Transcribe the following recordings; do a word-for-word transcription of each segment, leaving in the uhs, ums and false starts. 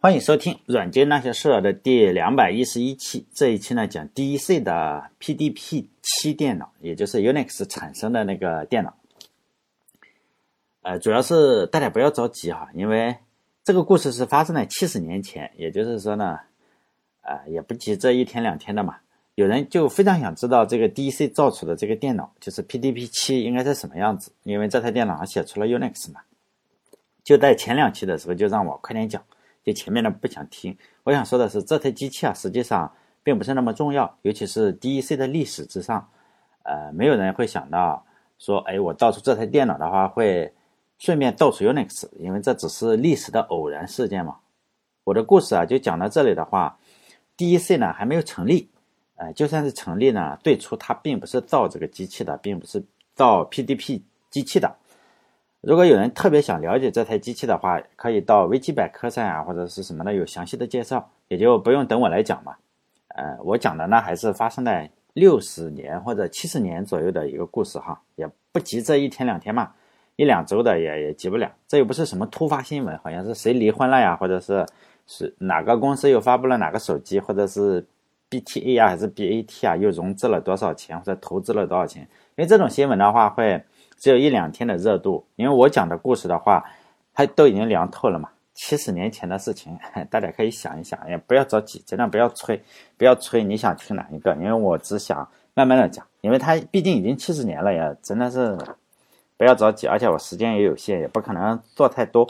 欢迎收听软件那些事儿的第两百一十一期。这一期呢讲 D E C 的 P D P 七 电脑，也就是 U N I X 产生的那个电脑。呃，主要是大家不要着急哈，因为这个故事是发生在七十年前，也就是说呢，呃，也不急这一天两天的嘛。有人就非常想知道这个 D E C 造出的这个电脑，就是 P D P 七 应该是什么样子，因为这台电脑上写出了 U N I X 嘛。就在前两期的时候就让我快点讲。就前面的不想听，我想说的是这台机器啊，实际上并不是那么重要，尤其是 D E C 的历史之上，呃，没有人会想到说，哎，我造出这台电脑的话，会顺便造出 U N I X， 因为这只是历史的偶然事件嘛。我的故事啊，就讲到这里的话 ，D E C 呢还没有成立，呃，就算是成立呢，最初它并不是造这个机器的，并不是造 P D P 机器的。如果有人特别想了解这台机器的话，可以到维基百科上啊，或者是什么的有详细的介绍，也就不用等我来讲嘛。呃，我讲的呢还是发生在六十年或者七十年左右的一个故事哈，也不急这一天两天嘛，一两周的也也急不了。这又不是什么突发新闻，好像是谁离婚了呀，或者是是哪个公司又发布了哪个手机，或者是 B T A 啊还是 B A T 啊又融资了多少钱，或者投资了多少钱。因为这种新闻的话会只有一两天的热度，因为我讲的故事的话它都已经凉透了嘛，七十年前的事情，大家可以想一想，也不要着急，尽量不要催不要催你想听哪一个，因为我只想慢慢的讲，因为它毕竟已经七十年了，也真的是不要着急，而且我时间也有限，也不可能做太多。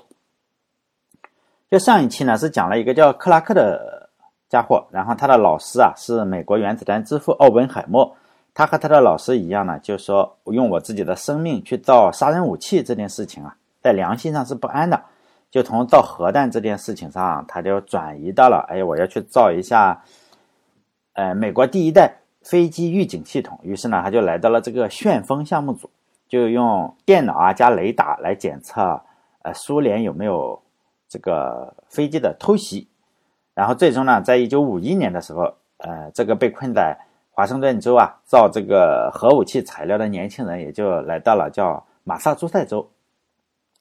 就上一期呢是讲了一个叫克拉克的家伙，然后他的老师啊是美国原子弹之父奥本海默，他和他的老师一样呢，就是说用我自己的生命去造杀人武器这件事情啊，在良心上是不安的，就从造核弹这件事情上，他就转移到了，哎，我要去造一下，呃，美国第一代飞机预警系统。于是呢，他就来到了这个旋风项目组，就用电脑啊加雷达来检测，呃，苏联有没有这个飞机的偷袭。然后最终呢，在一九五一年的时候，呃，这个被困在华盛顿州啊造这个核武器材料的年轻人也就来到了叫马萨诸塞州，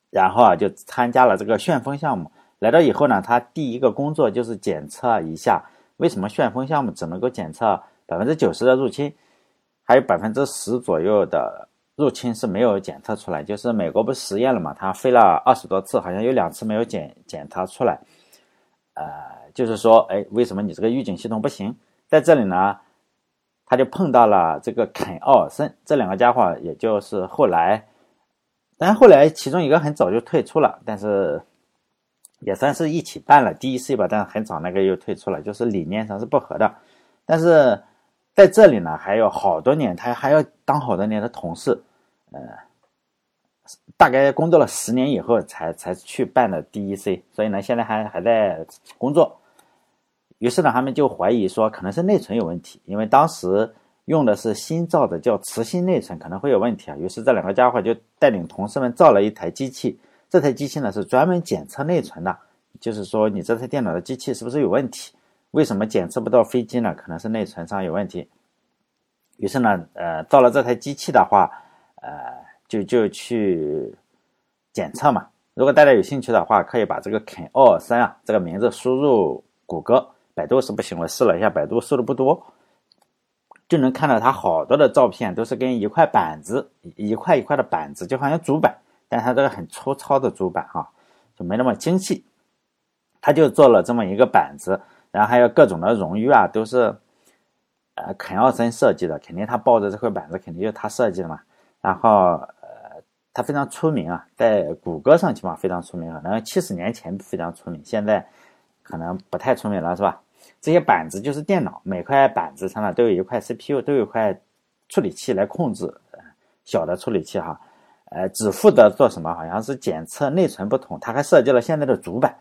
然后啊就参加了这个旋风项目。来到以后呢，他第一个工作就是检测一下为什么旋风项目只能够检测 百分之九十 的入侵，还有 百分之十 左右的入侵是没有检测出来。就是美国不是实验了嘛，他飞了二十多次，好像有两次没有检检查出来，呃，就是说哎，为什么你这个预警系统不行。在这里呢他就碰到了这个肯·奥尔森，这两个家伙也就是后来，但后来其中一个很早就退出了，但是也算是一起办了 D E C 吧，但是很早那个又退出了，就是理念上是不合的。但是在这里呢，还有好多年，他还要当好多年的同事，呃，大概工作了十年以后才才去办的 D E C， 所以呢，现在还还在工作。于是呢，他们就怀疑说可能是内存有问题，因为当时用的是新造的叫磁芯内存，可能会有问题啊。于是这两个家伙就带领同事们造了一台机器，这台机器呢是专门检测内存的，就是说你这台电脑的机器是不是有问题？为什么检测不到飞机呢？可能是内存上有问题。于是呢，呃，造了这台机器的话，呃，就就去检测嘛。如果大家有兴趣的话，可以把这个肯·奥尔森啊这个名字输入谷歌。百度是不行，我试了一下，百度搜的不多，就能看到它好多的照片都是跟一块板子一块一块的板子，就好像主板，但它这个很粗糙的主板啊，就没那么精细。它就做了这么一个板子，然后还有各种的冗余啊，都是呃肯奥森设计的，肯定他抱着这块板子，肯定就是他设计的嘛。然后呃，他非常出名啊，在谷歌上起码非常出名啊，然后七十年前非常出名，现在可能不太出名了，是吧？这些板子就是电脑，每块板子上呢都有一块 C P U， 都有一块处理器来控制，小的处理器哈，呃，只负责做什么？好像是检测内存不同。他还设计了现在的主板，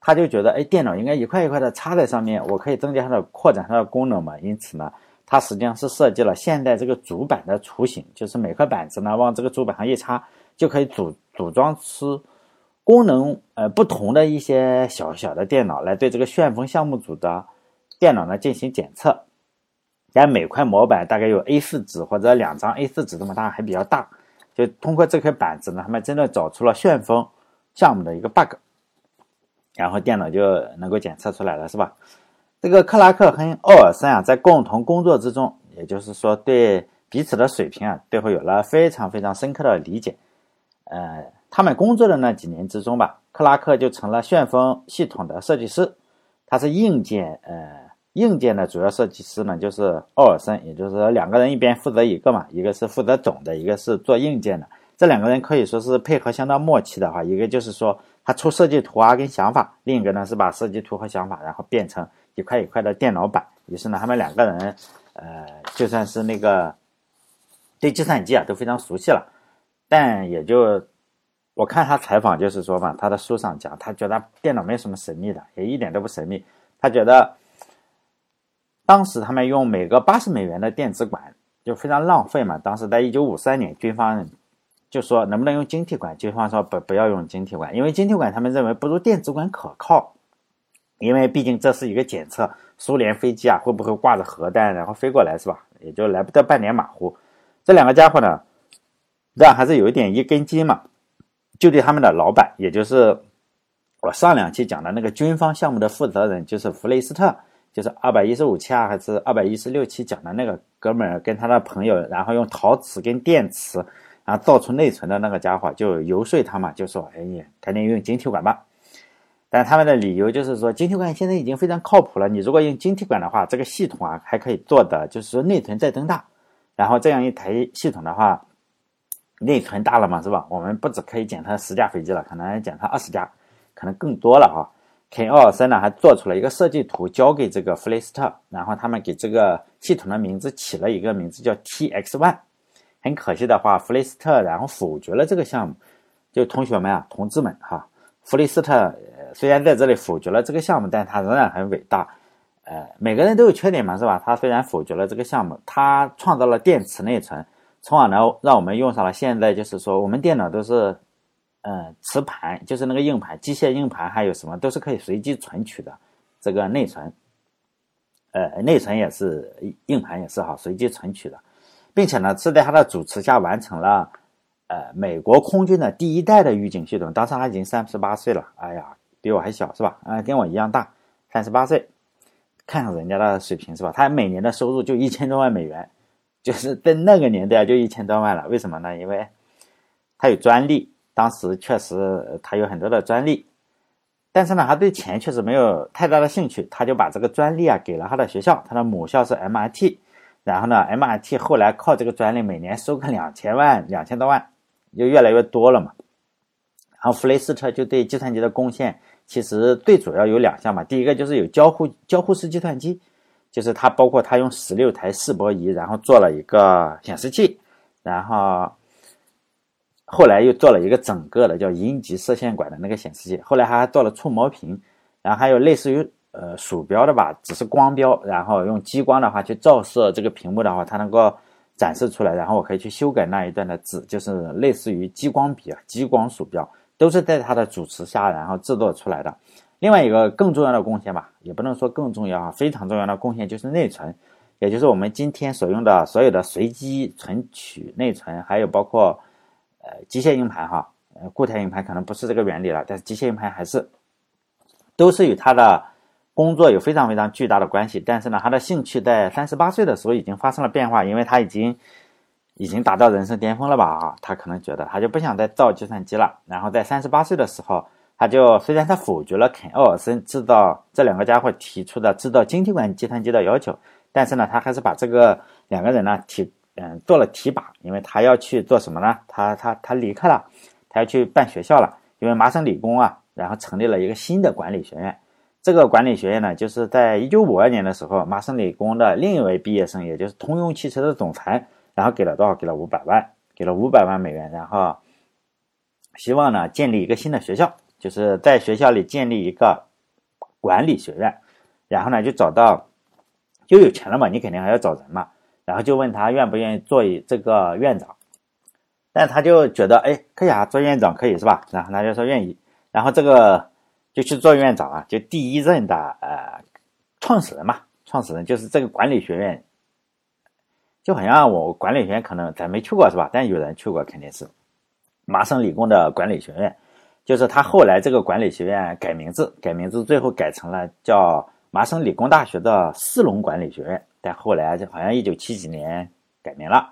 他就觉得，哎，电脑应该一块一块的插在上面，我可以增加它的扩展它的功能嘛。因此呢，他实际上是设计了现在这个主板的雏形，就是每块板子呢往这个主板上一插，就可以组组装出功能呃不同的一些小小的电脑，来对这个旋风项目组的电脑呢进行检测。但每块模板大概有 A 四 纸或者两张 A 四 纸这么大，还比较大。就通过这块板子呢，他们真的找出了旋风项目的一个 bug。然后电脑就能够检测出来了，是吧？这个克拉克和奥尔森啊，在共同工作之中，也就是说对彼此的水平啊，都会有了非常非常深刻的理解。呃，他们工作的那几年之中吧，克拉克就成了旋风系统的设计师，他是硬件呃硬件的主要设计师呢，就是奥尔森，也就是两个人一边负责一个嘛，一个是负责总的，一个是做硬件的。这两个人可以说是配合相当默契的话，一个就是说他出设计图啊跟想法，另一个呢是把设计图和想法然后变成一块一块的电脑板。于是呢，他们两个人，呃，就算是那个对计算机啊都非常熟悉了，但也就我看他采访就是说嘛，他的书上讲，他觉得电脑没什么神秘的，也一点都不神秘。他觉得当时他们用每个八十美元的电子管就非常浪费嘛。当时在一九五三年，军方就说能不能用晶体管，军方说不不要用晶体管，因为晶体管他们认为不如电子管可靠。因为毕竟这是一个检测，苏联飞机啊会不会挂着核弹然后飞过来，是吧？也就来不得半点马虎。这两个家伙呢，但还是有一点一根筋嘛，就对他们的老板，也就是我上两期讲的那个军方项目的负责人，就是弗雷斯特，就是二一五期啊还是二一六期讲的那个哥们儿，跟他的朋友，然后用陶瓷跟电池然后造出内存的那个家伙，就游说他嘛，就说哎呀，赶紧用晶体管吧。但他们的理由就是说，晶体管现在已经非常靠谱了，你如果用晶体管的话，这个系统啊还可以做的就是说内存再增大，然后这样一台系统的话，内存大了嘛，是吧？我们不只可以检测十架飞机了，可能检测二十架，可能更多了啊。肯奥尔森呢还做出了一个设计图交给这个弗雷斯特，然后他们给这个系统的名字起了一个名字叫 T X 一。很可惜的话，弗雷斯特然后否决了这个项目。就同学们啊，同志们哈、啊，弗雷斯特虽然在这里否决了这个项目，但他仍然很伟大。呃，每个人都有缺点嘛，是吧？他虽然否决了这个项目，他创造了电池内存，从而呢让我们用上了现在就是说我们电脑都是，呃，磁盘，就是那个硬盘，机械硬盘，还有什么都是可以随机存取的这个内存，呃，内存也是，硬盘也是哈，随机存取的，并且呢是在他的主持下完成了，呃，美国空军的第一代的预警系统。当时他已经三十八岁了，哎呀。比我还小，是吧？啊、呃，跟我一样大，三十八岁，看看人家的水平，是吧？他每年的收入就一千多万美元，就是在那个年代就一千多万了。为什么呢？因为他有专利，当时确实他有很多的专利，但是呢，他对钱确实没有太大的兴趣，他就把这个专利啊给了他的学校，他的母校是 M I T， 然后呢 ，M I T 后来靠这个专利每年收个两千万、两千多万，就越来越多了嘛。然后弗雷斯特就对计算机的贡献。其实最主要有两项嘛，第一个就是有交互交互式计算机，就是他包括他用十六台示波仪，然后做了一个显示器，然后后来又做了一个整个的叫阴极射线管的那个显示器，后来他还做了触摸屏，然后还有类似于呃鼠标的吧，只是光标，然后用激光的话去照射这个屏幕的话，它能够展示出来，然后我可以去修改那一段的字，就是类似于激光笔啊、激光鼠标。都是在他的主持下然后制作出来的。另外一个更重要的贡献吧，也不能说更重要啊，非常重要的贡献就是内存，也就是我们今天所用的所有的随机存取内存，还有包括呃机械硬盘哈，呃固态硬盘可能不是这个原理了，但是机械硬盘还是都是与他的工作有非常非常巨大的关系。但是呢，他的兴趣在三十八岁的时候已经发生了变化，因为他已经已经达到人生巅峰了吧啊，他可能觉得他就不想再造计算机了。然后在三十八岁的时候，他就虽然他否决了肯奥尔森制造这两个家伙提出的制造晶体管计算机的要求，但是呢，他还是把这个两个人呢提嗯做了提拔，因为他要去做什么呢？他他他离开了，他要去办学校了，因为麻省理工啊，然后成立了一个新的管理学院。这个管理学院呢，就是在一九五二年的时候，麻省理工的另一位毕业生，也就是通用汽车的总裁。然后给了多少？给了五百万，给了五百万美元。然后希望呢建立一个新的学校，就是在学校里建立一个管理学院。然后呢就找到，就有钱了嘛，你肯定还要找人嘛。然后就问他愿不愿意做这个院长，但他就觉得哎可以啊，做院长可以是吧？然后他就说愿意。然后这个就去做院长啊，就第一任的呃创始人嘛，创始人就是这个管理学院。就好像我管理学院可能咱没去过是吧？但有人去过肯定是麻省理工的管理学院。就是他后来这个管理学院改名字，改名字最后改成了叫麻省理工大学的斯隆管理学院，但后来好像一九七几年改名了。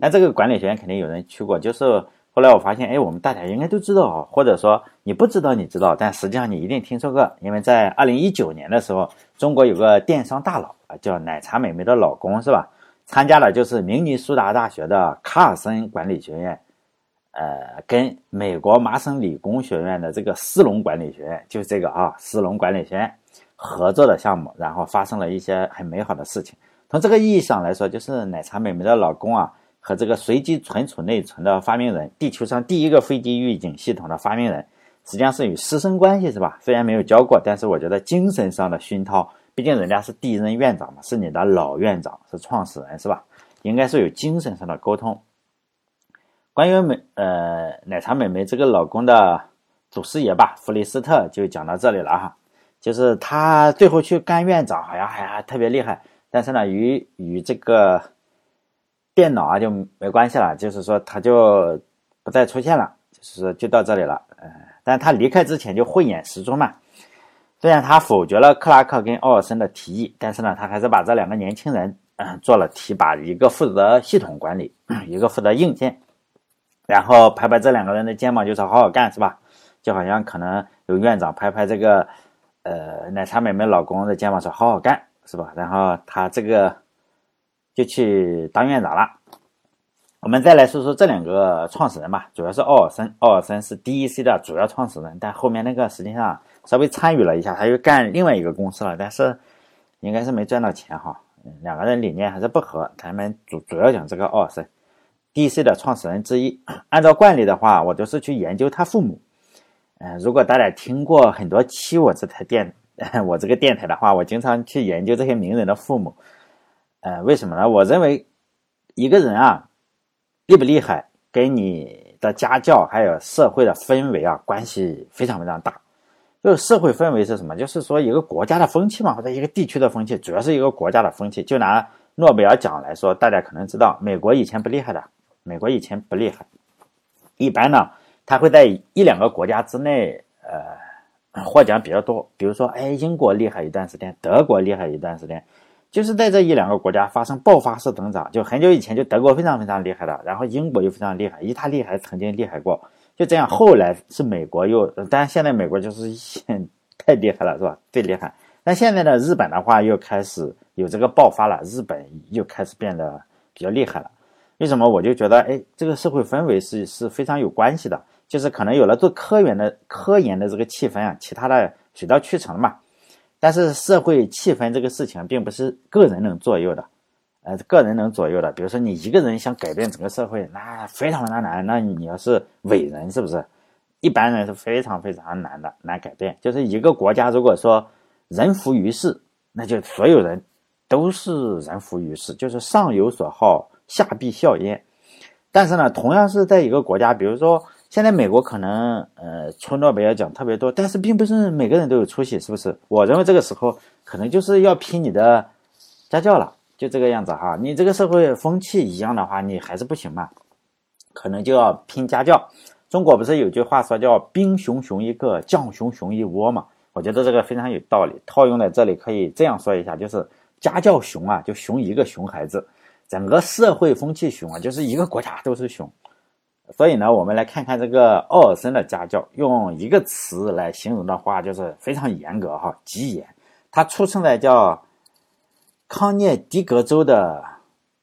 但这个管理学院肯定有人去过，就是后来我发现，哎，我们大家应该都知道，或者说你不知道你知道，但实际上你一定听说过，因为在二零一九年的时候，中国有个电商大佬啊，叫奶茶美眉的老公是吧？参加了就是明尼苏达大学的卡尔森管理学院，呃，跟美国麻省理工学院的这个斯隆管理学院，就这个啊，斯隆管理学院合作的项目，然后发生了一些很美好的事情。从这个意义上来说，就是奶茶美眉的老公啊，和这个随机存储内存的发明人，地球上第一个飞机预警系统的发明人，实际上是与师生关系是吧？虽然没有教过，但是我觉得精神上的熏陶，毕竟人家是第一任院长嘛，是你的老院长，是创始人是吧？应该是有精神上的沟通。关于美呃奶茶美眉这个老公的祖师爷吧，弗雷斯特就讲到这里了哈。就是他最后去干院长，好像还特别厉害，但是呢，与与这个电脑啊就没关系了，就是说他就不再出现了，就是就到这里了。呃，但他离开之前就慧眼识珠嘛。虽然他否决了克拉克跟奥尔森的提议，但是呢，他还是把这两个年轻人、呃、做了提拔，一个负责系统管理，一个负责硬件，然后拍拍这两个人的肩膀，就是好好干，是吧？就好像可能有院长拍拍这个。呃，奶茶妹妹老公的肩膀说好好干是吧，然后他这个就去当院长了。我们再来说说这两个创始人吧，主要是奥尔森，奥尔森是 D E C 的主要创始人，但后面那个实际上稍微参与了一下，他又干另外一个公司了，但是应该是没赚到钱哈。两个人理念还是不合，咱们主主要讲这个奥尔森 D E C 的创始人之一。按照惯例的话，我都是去研究他父母。嗯，如果大家听过很多期我这台电我这个电台的话，我经常去研究这些名人的父母。呃，为什么呢？我认为一个人啊厉不厉害，跟你的家教还有社会的氛围啊关系非常非常大。就是社会氛围是什么？就是说一个国家的风气嘛，或者一个地区的风气，主要是一个国家的风气。就拿诺贝尔奖来说，大家可能知道，美国以前不厉害的，美国以前不厉害，一般呢。他会在一两个国家之内，呃，获奖比较多。比如说，哎，英国厉害一段时间，德国厉害一段时间，就是在这一两个国家发生爆发式增长。就很久以前，就德国非常非常厉害了，然后英国又非常厉害，意大利还曾经厉害过。就这样，后来是美国又，当然现在美国就是太厉害了，是吧？最厉害。但现在的日本的话，又开始有这个爆发了，日本又开始变得比较厉害了。为什么？我就觉得，哎，这个社会氛围是是非常有关系的。就是可能有了做科研的科研的这个气氛啊，其他的水到渠成嘛。但是社会气氛这个事情并不是个人能左右的，呃，个人能左右的。比如说你一个人想改变整个社会，那非常非常难。那你要是伟人，是不是？一般人是非常非常难的，难改变。就是一个国家如果说人浮于事，那就所有人都是人浮于事，就是上有所好，下必效焉。但是呢，同样是在一个国家，比如说。现在美国可能呃出诺贝尔奖特别多，但是并不是每个人都有出息，是不是？我认为这个时候可能就是要拼你的家教了，就这个样子哈。你这个社会风气一样的话，你还是不行嘛，可能就要拼家教。中国不是有句话说叫兵熊熊一个，将熊熊一窝嘛？我觉得这个非常有道理，套用在这里可以这样说一下，就是家教熊啊，就熊一个熊孩子，整个社会风气熊啊，就是一个国家都是熊。所以呢，我们来看看这个奥尔森的家教，用一个词来形容的话，就是非常严格哈，极严。他出生在叫康涅狄格州的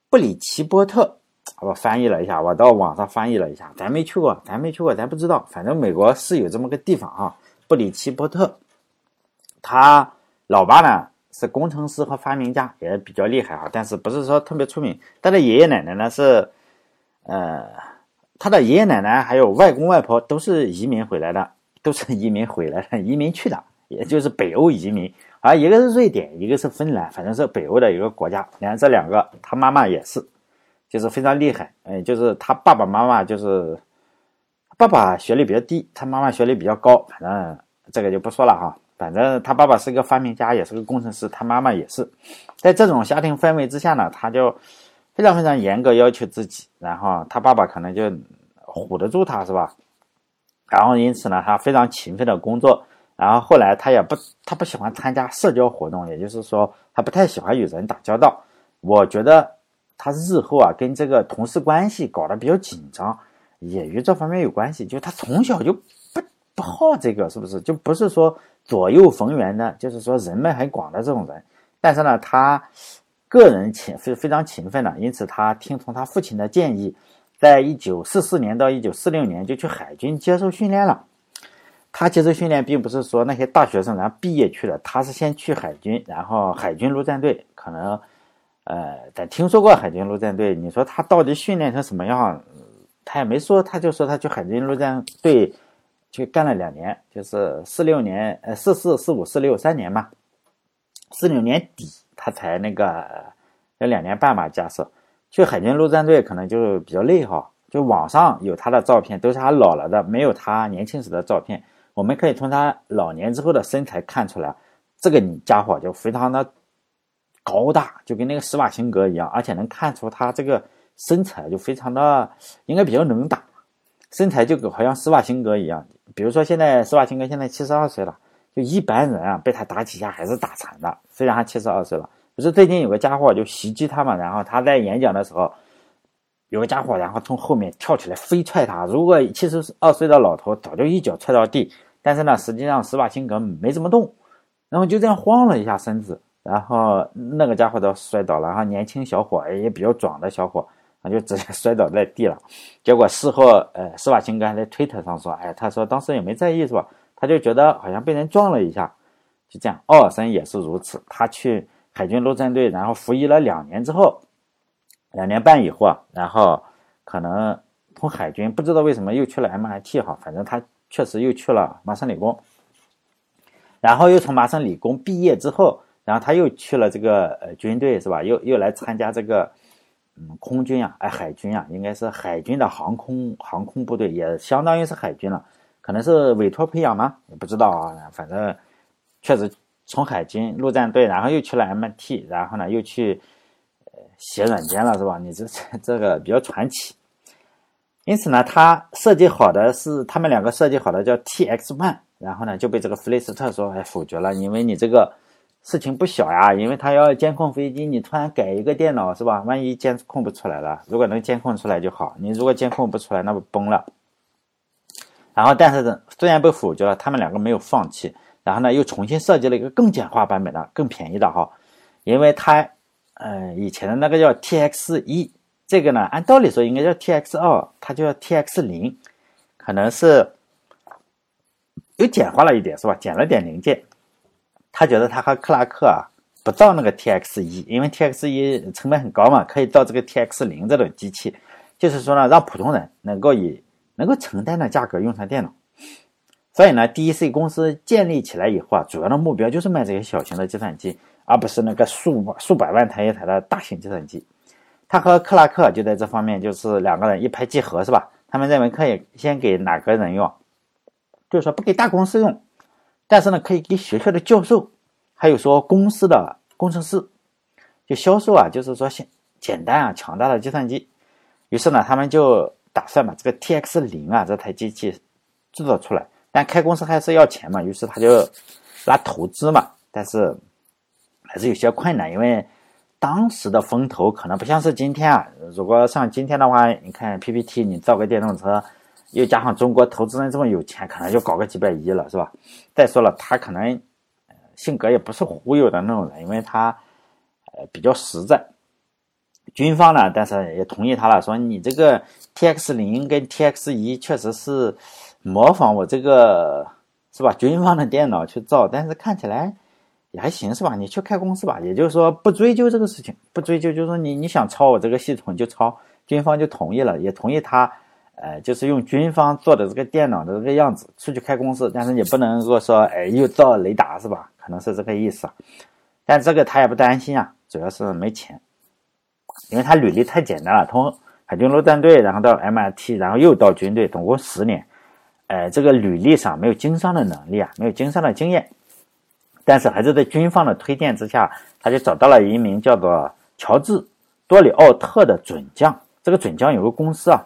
布里奇波特，我翻译了一下，我到网上翻译了一下，咱没去过，咱没去过，咱不知道，反正美国是有这么个地方啊，布里奇波特。他老爸呢是工程师和发明家，也比较厉害哈，但是不是说特别出名。他的爷爷奶奶呢是，呃。他的爷爷奶奶还有外公外婆都是移民回来的，都是移民回来的，移民去的，也就是北欧移民啊，一个是瑞典，一个是芬兰，反正是北欧的一个国家。然后这两个，他妈妈也是，就是非常厉害，嗯，就是他爸爸妈妈就是，爸爸学历比较低，他妈妈学历比较高，反正这个就不说了哈。反正他爸爸是个发明家，也是个工程师，他妈妈也是。在这种家庭氛围之下呢，他就。非常非常严格要求自己，然后他爸爸可能就唬得住他，是吧？然后因此呢他非常勤奋的工作，然后后来他也不他不喜欢参加社交活动，也就是说他不太喜欢与人打交道。我觉得他日后啊跟这个同事关系搞得比较紧张也与这方面有关系，就他从小就不不好这个，是不是就不是说左右逢源的，就是说人脉很广的这种人。但是呢他个人勤非常勤奋的，因此他听从他父亲的建议，在一九四四年到一九四六年就去海军接受训练了。他接受训练并不是说那些大学生然后毕业去了，他是先去海军，然后海军陆战队可能呃，咱听说过海军陆战队，你说他到底训练成什么样他也没说，他就说他去海军陆战队去干了两年，就是四六年呃四四四五四六三年嘛，四六年底他才那个有两年半吧，假设去海军陆战队可能就比较累哈，就网上有他的照片都是他老了的，没有他年轻时的照片，我们可以从他老年之后的身材看出来，这个家伙就非常的高大，就跟那个施瓦辛格一样，而且能看出他这个身材就非常的应该比较能打，身材就好像施瓦辛格一样，比如说现在施瓦辛格现在七十二岁了，就一般人啊被他打几下还是打残的，虽然他七十二岁了。不是最近有个家伙就袭击他嘛，然后他在演讲的时候有个家伙然后从后面跳起来飞踹他，如果七十二岁的老头早就一脚踹到地，但是呢实际上施瓦辛格没怎么动，然后就这样晃了一下身子，然后那个家伙都摔倒了，然后年轻小伙也比较壮的小伙就直接摔倒在地了。结果事后呃，施瓦辛格还在推特上说，哎，他说当时也没在意是吧，他就觉得好像被人撞了一下，就这样。奥尔森也是如此，他去海军陆战队然后服役了两年之后，两年半以后啊，然后可能从海军不知道为什么又去了 M I T 哈，反正他确实又去了麻省理工，然后又从麻省理工毕业之后，然后他又去了这个呃军队是吧，又又来参加这个嗯，空军啊，哎，海军啊，应该是海军的航空航空部队，也相当于是海军了，可能是委托培养吗？也不知道啊，反正确实从海军陆战队，然后又去了 M I T， 然后呢又去呃写软件了，是吧？你这这个比较传奇。因此呢，他设计好的是他们两个设计好的叫 T X 一， 然后呢就被这个弗雷斯特说哎否决了，因为你这个。事情不小呀，因为他要监控飞机，你突然改一个电脑是吧？万一监控不出来了，如果能监控出来就好，你如果监控不出来，那不崩了。然后，但是虽然被否决了，他们两个没有放弃，然后呢，又重新设计了一个更简化版本的、更便宜的哈，因为他，呃，以前的那个叫 T X 一，这个呢，按道理说应该叫 T X 二，它就叫 T X 零，可能是又简化了一点是吧？减了点零件。他觉得他和克拉克啊不造那个 T X 一， 因为 T X 一 成本很高嘛，可以造这个 T X 零 这种机器，就是说呢让普通人能够以能够承担的价格用上电脑。所以呢 D E C 公司建立起来以后啊，主要的目标就是卖这些小型的计算机，而不是那个数数百万台一台的大型计算机。他和克拉克就在这方面就是两个人一拍即合是吧，他们认为可以先给哪个人用，就是说不给大公司用，但是呢可以给学校的教授，还有说公司的工程师，就销售啊，就是说简单啊强大的计算机。于是呢他们就打算把这个 T X 零 啊这台机器制作出来，但开公司还是要钱嘛，于是他就拉投资嘛，但是还是有些困难，因为当时的风头可能不像是今天啊，如果像今天的话，你看 P P T 你造个电动车，又加上中国投资人这么有钱，可能就搞个几百亿了是吧。再说了他可能、呃、性格也不是忽悠的那种人，因为他、呃、比较实在。军方呢但是也同意他了，说你这个 T X 零 跟 T X 一 确实是模仿我这个是吧军方的电脑去造，但是看起来也还行是吧，你去开公司吧，也就是说不追究这个事情，不追究，就是说你你想抄我这个系统就抄。军方就同意了，也同意他呃，就是用军方做的这个电脑的这个样子出去开公司，但是也不能够说，哎，又造雷达是吧？可能是这个意思。但这个他也不担心啊，主要是没钱，因为他履历太简单了，从海军陆战队，然后到 M I T， 然后又到军队，总共十年。呃，这个履历上没有经商的能力啊，没有经商的经验。但是还是在军方的推荐之下，他就找到了一名叫做乔治·多里奥特的准将。这个准将有个公司啊。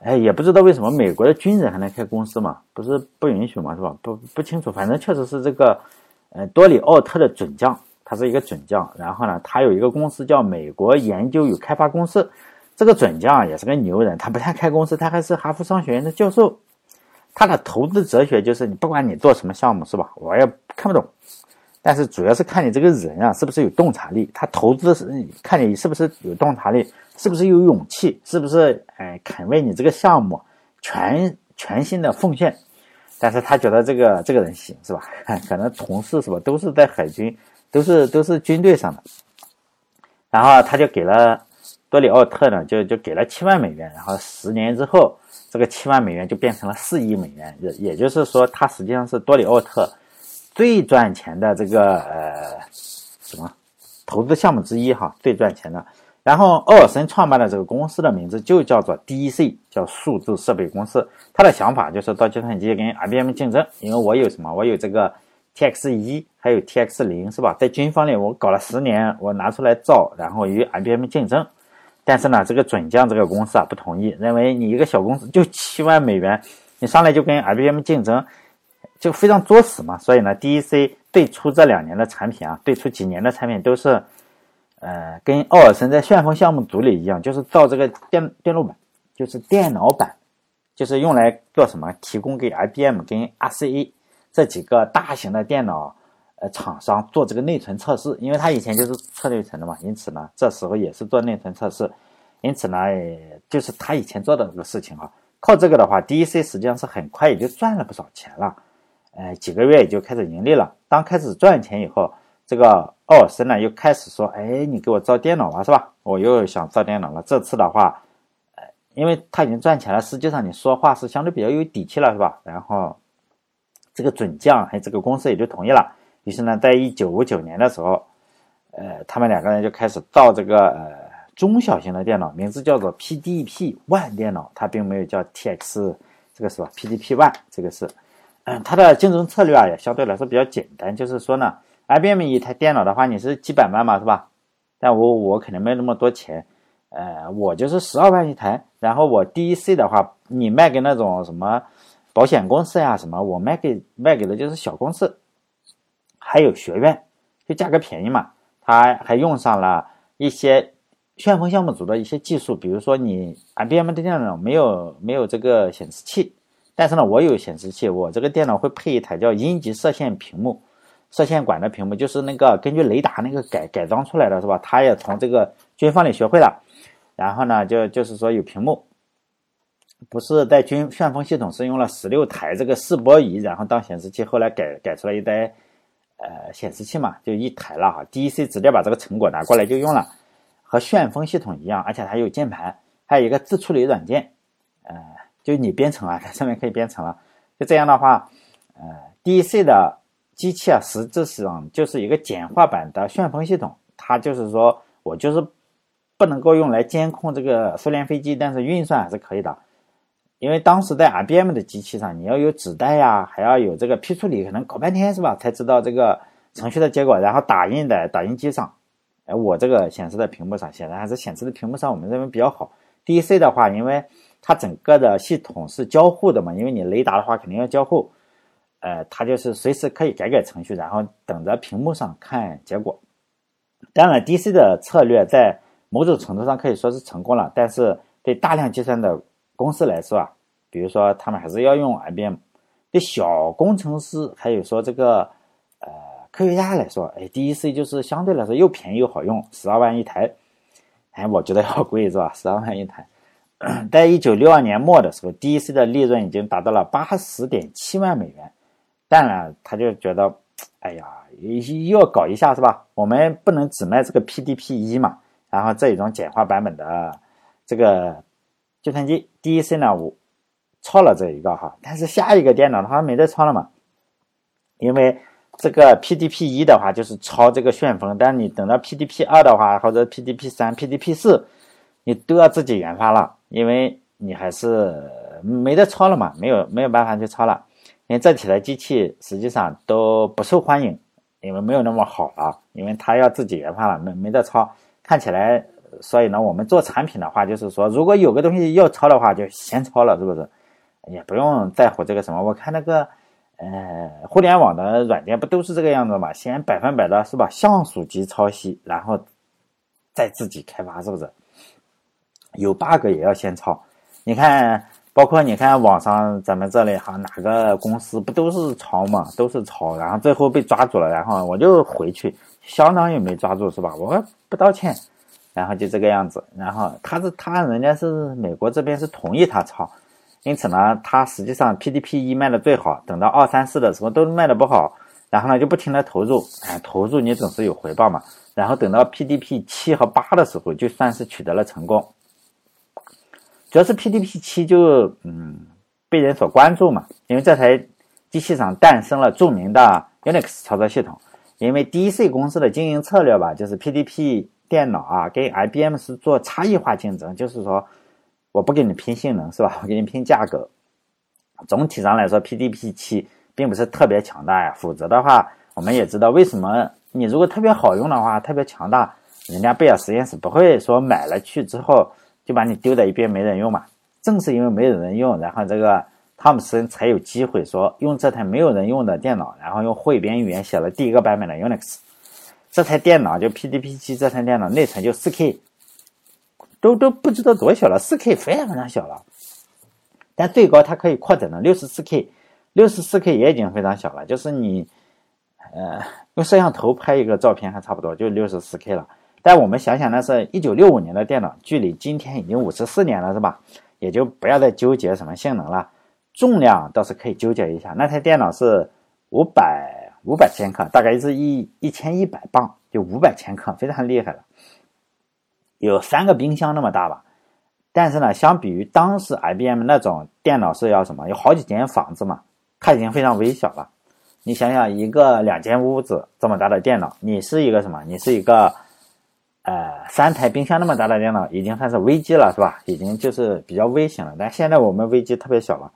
哎，也不知道为什么美国的军人还能开公司嘛，不是不允许嘛，是吧？不不清楚，反正确实是这个，呃，多里奥特的准将，他是一个准将，然后呢，他有一个公司叫美国研究与开发公司，这个准将也是个牛人，他不但开公司，他还是哈佛商学院的教授。他的投资哲学就是，你不管你做什么项目，是吧？我也看不懂，但是主要是看你这个人啊，是不是有洞察力？他投资是看你是不是有洞察力，是不是有勇气，是不是哎肯为你这个项目全全心的奉献？但是他觉得这个这个人行，是吧？可能同事是吧，都是在海军，都是都是军队上的，然后他就给了多里奥特呢，就就给了七万美元，然后十年之后。这个七万美元就变成了四亿美元，也也就是说，他实际上是多里奥特最赚钱的这个呃什么投资项目之一哈，最赚钱的。然后奥尔森创办的这个公司的名字就叫做 D E C， 叫数字设备公司。他的想法就是到计算机跟 I B M 竞争，因为我有什么，我有这个 T X 一 还有 T X 零 是吧？在军方里我搞了十年，我拿出来造，然后与 I B M 竞争。但是呢，这个准将这个公司啊不同意，认为你一个小公司就七万美元，你上来就跟 I B M 竞争，就非常作死嘛。所以呢 ，D E C 最初这两年的产品啊，最初几年的产品都是，呃，跟奥尔森在旋风项目组里一样，就是造这个电电路板，就是电脑板，就是用来做什么？提供给 I B M 跟 R C A 这几个大型的电脑呃厂商做这个内存测试，因为他以前就是测内存的嘛，因此呢，这时候也是做内存测试，因此呢，就是他以前做的这个事情哈、啊，靠这个的话 ，D E C 实际上是很快也就赚了不少钱了，呃，几个月也就开始盈利了。当开始赚钱以后，这个奥尔森呢又开始说，哎，你给我造电脑吧，是吧？我又想造电脑了。这次的话，呃，因为他已经赚钱了，实际上你说话是相对比较有底气了，是吧？然后这个准将还有这个公司也就同意了。于是呢，在一九五九年的时候，呃，他们两个人就开始造这个呃中小型的电脑，名字叫做 P D P 一 电脑，它并没有叫 T X， 这个是吧 ？P D P 一 这个是，嗯、呃，它的竞争策略啊也相对来说比较简单，就是说呢 ，I B M 一台电脑的话，你是几百万嘛，是吧？但我我肯定没那么多钱，呃，我就是十二万一台，然后我 D E C 的话，你卖给那种什么保险公司呀什么，我卖给卖给的就是小公司。还有学院，就价格便宜嘛，他还用上了一些旋风项目组的一些技术，比如说你 I B M 的电脑没有没有这个显示器，但是呢我有显示器，我这个电脑会配一台叫阴极射线屏幕，射线管的屏幕就是那个根据雷达那个改改装出来的，是吧？他也从这个军方里学会了，然后呢就就是说有屏幕，不是在军旋风系统是用了十六台这个示波仪，然后当显示器，后来改改出来一台。呃，显示器嘛，就一台了哈。D E C 直接把这个成果拿过来就用了，和旋风系统一样，而且还有键盘，还有一个自处理软件，呃，就你编程啊，在上面可以编程了。就这样的话，呃 ，D E C 的机器啊，实质上就是一个简化版的旋风系统。它就是说我就是不能够用来监控这个苏联飞机，但是运算还是可以的。因为当时在 I B M 的机器上，你要有指代呀、啊，还要有这个批处理，可能搞半天是吧，才知道这个程序的结果，然后打印在打印机上，哎，我这个显示在屏幕上，显然还是显示的屏幕上我们认为比较好。D E C 的话，因为它整个的系统是交互的嘛，因为你雷达的话肯定要交互，呃，它就是随时可以改改程序，然后等着屏幕上看结果。当然 ，D E C 的策略在某种程度上可以说是成功了，但是对大量计算的公司来说啊，比如说他们还是要用 I B M， 对小工程师还有说这个呃科学家来说，哎 ，D E C 就是相对来说又便宜又好用，十二万一台，哎，我觉得要贵是吧？十二万一台，在一九六二年末的时候 ，D E C 的利润已经达到了八十点七万美元，当然他就觉得，哎呀，又要搞一下是吧？我们不能只卖这个 P D P 一 嘛，然后这一种简化版本的这个。计算机 D E C 呢，我抄了这一个哈，但是下一个电脑它没得抄了嘛，因为这个 P D P 一 的话就是抄这个旋风，但你等到 P D P 二 的话，或者 P D P 三、P D P 四， 你都要自己研发了，因为你还是没得抄了嘛，没有没有办法去抄了，因为这几台机器实际上都不受欢迎，因为没有那么好了，因为它要自己研发了，没没得抄，看起来所以呢，我们做产品的话，就是说，如果有个东西要抄的话，就先抄了，是不是？也不用在乎这个什么。我看那个，呃，互联网的软件不都是这个样子嘛？先百分百的是吧？像素级抄袭，然后再自己开发，是不是？有 bug 也要先抄。你看，包括你看网上咱们这类哈，哪个公司不都是抄嘛？都是抄，然后最后被抓住了，然后我就回去，相当于没抓住，是吧？我不道歉。然后就这个样子，然后他是他人家是美国这边是同意他抄，因此呢，他实际上 P D P 一 卖的最好，等到二三四的时候都卖的不好，然后呢就不停的投入，哎，投入你总是有回报嘛，然后等到 P D P 七和八的时候就算是取得了成功，主要是 P D P 七 就嗯被人所关注嘛，因为这台机器上诞生了著名的 U N I X 操作系统，因为 D E C 公司的经营策略吧，就是 P D P 电脑啊，跟 I B M 是做差异化竞争，就是说，我不给你拼性能是吧？我给你拼价格。总体上来说 ，P D P 七 并不是特别强大呀。否则的话，我们也知道为什么你如果特别好用的话，特别强大，人家贝尔实验室不会说买了去之后就把你丢在一边没人用嘛。正是因为没有人用，然后这个汤姆森才有机会说用这台没有人用的电脑，然后用汇编语言写了第一个版本的 U N I X。这台电脑就 P D P 七 这台电脑内存就 四 K， 都都不知道多小了 ，四 K 非常非常小了。但最高它可以扩展到 六十四 K，六十四 K 也已经非常小了，就是你呃用摄像头拍一个照片还差不多，就 六十四 K 了。但我们想想那是一九六五年的电脑，距离今天已经五十四年了，是吧？也就不要再纠结什么性能了，重量倒是可以纠结一下。那台电脑是五百千克，大概是一一千一百磅，就五百千克，非常厉害了，有三个冰箱那么大吧。但是呢，相比于当时 I B M 那种电脑是要什么，有好几间房子嘛，它已经非常微小了。你想想，一个两间屋子这么大的电脑，你是一个什么？你是一个呃三台冰箱那么大的电脑，已经算是微机了，是吧？已经就是比较微型了。但现在我们微机特别小了。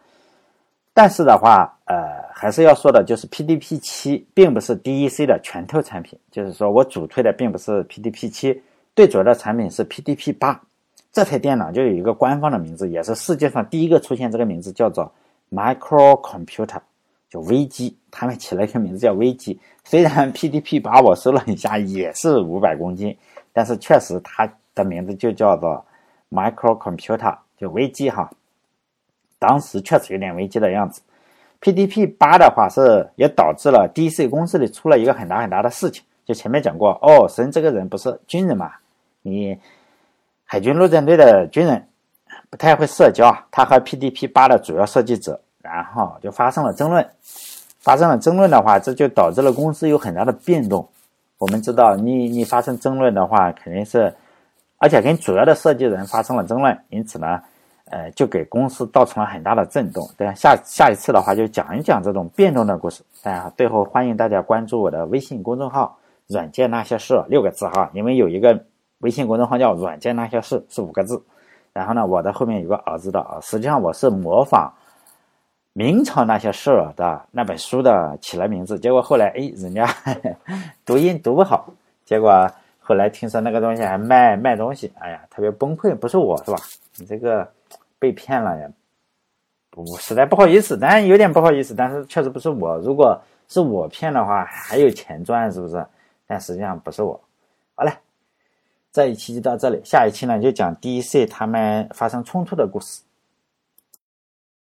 但是的话，呃，还是要说的，就是 P D P 七 并不是 D E C 的拳头产品，就是说我主推的并不是 P D P 七，最主要的产品是 P D P 八。这台电脑就有一个官方的名字，也是世界上第一个出现这个名字，叫做 Microcomputer， 就微机，他们起了一个名字叫微机。虽然 P D P 八我搜了一下也是五百公斤，但是确实它的名字就叫做 Microcomputer， 就微机哈。当时确实有点危机的样子。P D P 八 的话是也导致了 D E C 公司里出了一个很大很大的事情，就前面讲过，哦，神这个人不是军人嘛，你海军陆战队的军人不太会社交，他和 P D P 八 的主要设计者，然后就发生了争论。发生了争论的话，这就导致了公司有很大的变动。我们知道你，你你发生争论的话，肯定是，而且跟主要的设计人发生了争论，因此呢。呃，就给公司造成了很大的震动。对，下下一次的话就讲一讲这种变动的故事。大家最后欢迎大家关注我的微信公众号“软件那些事”六个字哈，因为有一个微信公众号叫“软件那些事”是五个字。然后呢，我的后面有个儿子的儿，实际上我是模仿明朝那些事的那本书的起了名字，结果后来哎，人家呵呵读音读不好，结果后来听说那个东西还卖卖东西，哎呀，特别崩溃。不是我是吧？你这个。被骗了呀，不，实在不好意思，但有点不好意思，但是确实不是我。如果是我骗的话，还有钱赚，是不是？但实际上不是我。好嘞，这一期就到这里，下一期呢就讲 D E C 他们发生冲突的故事。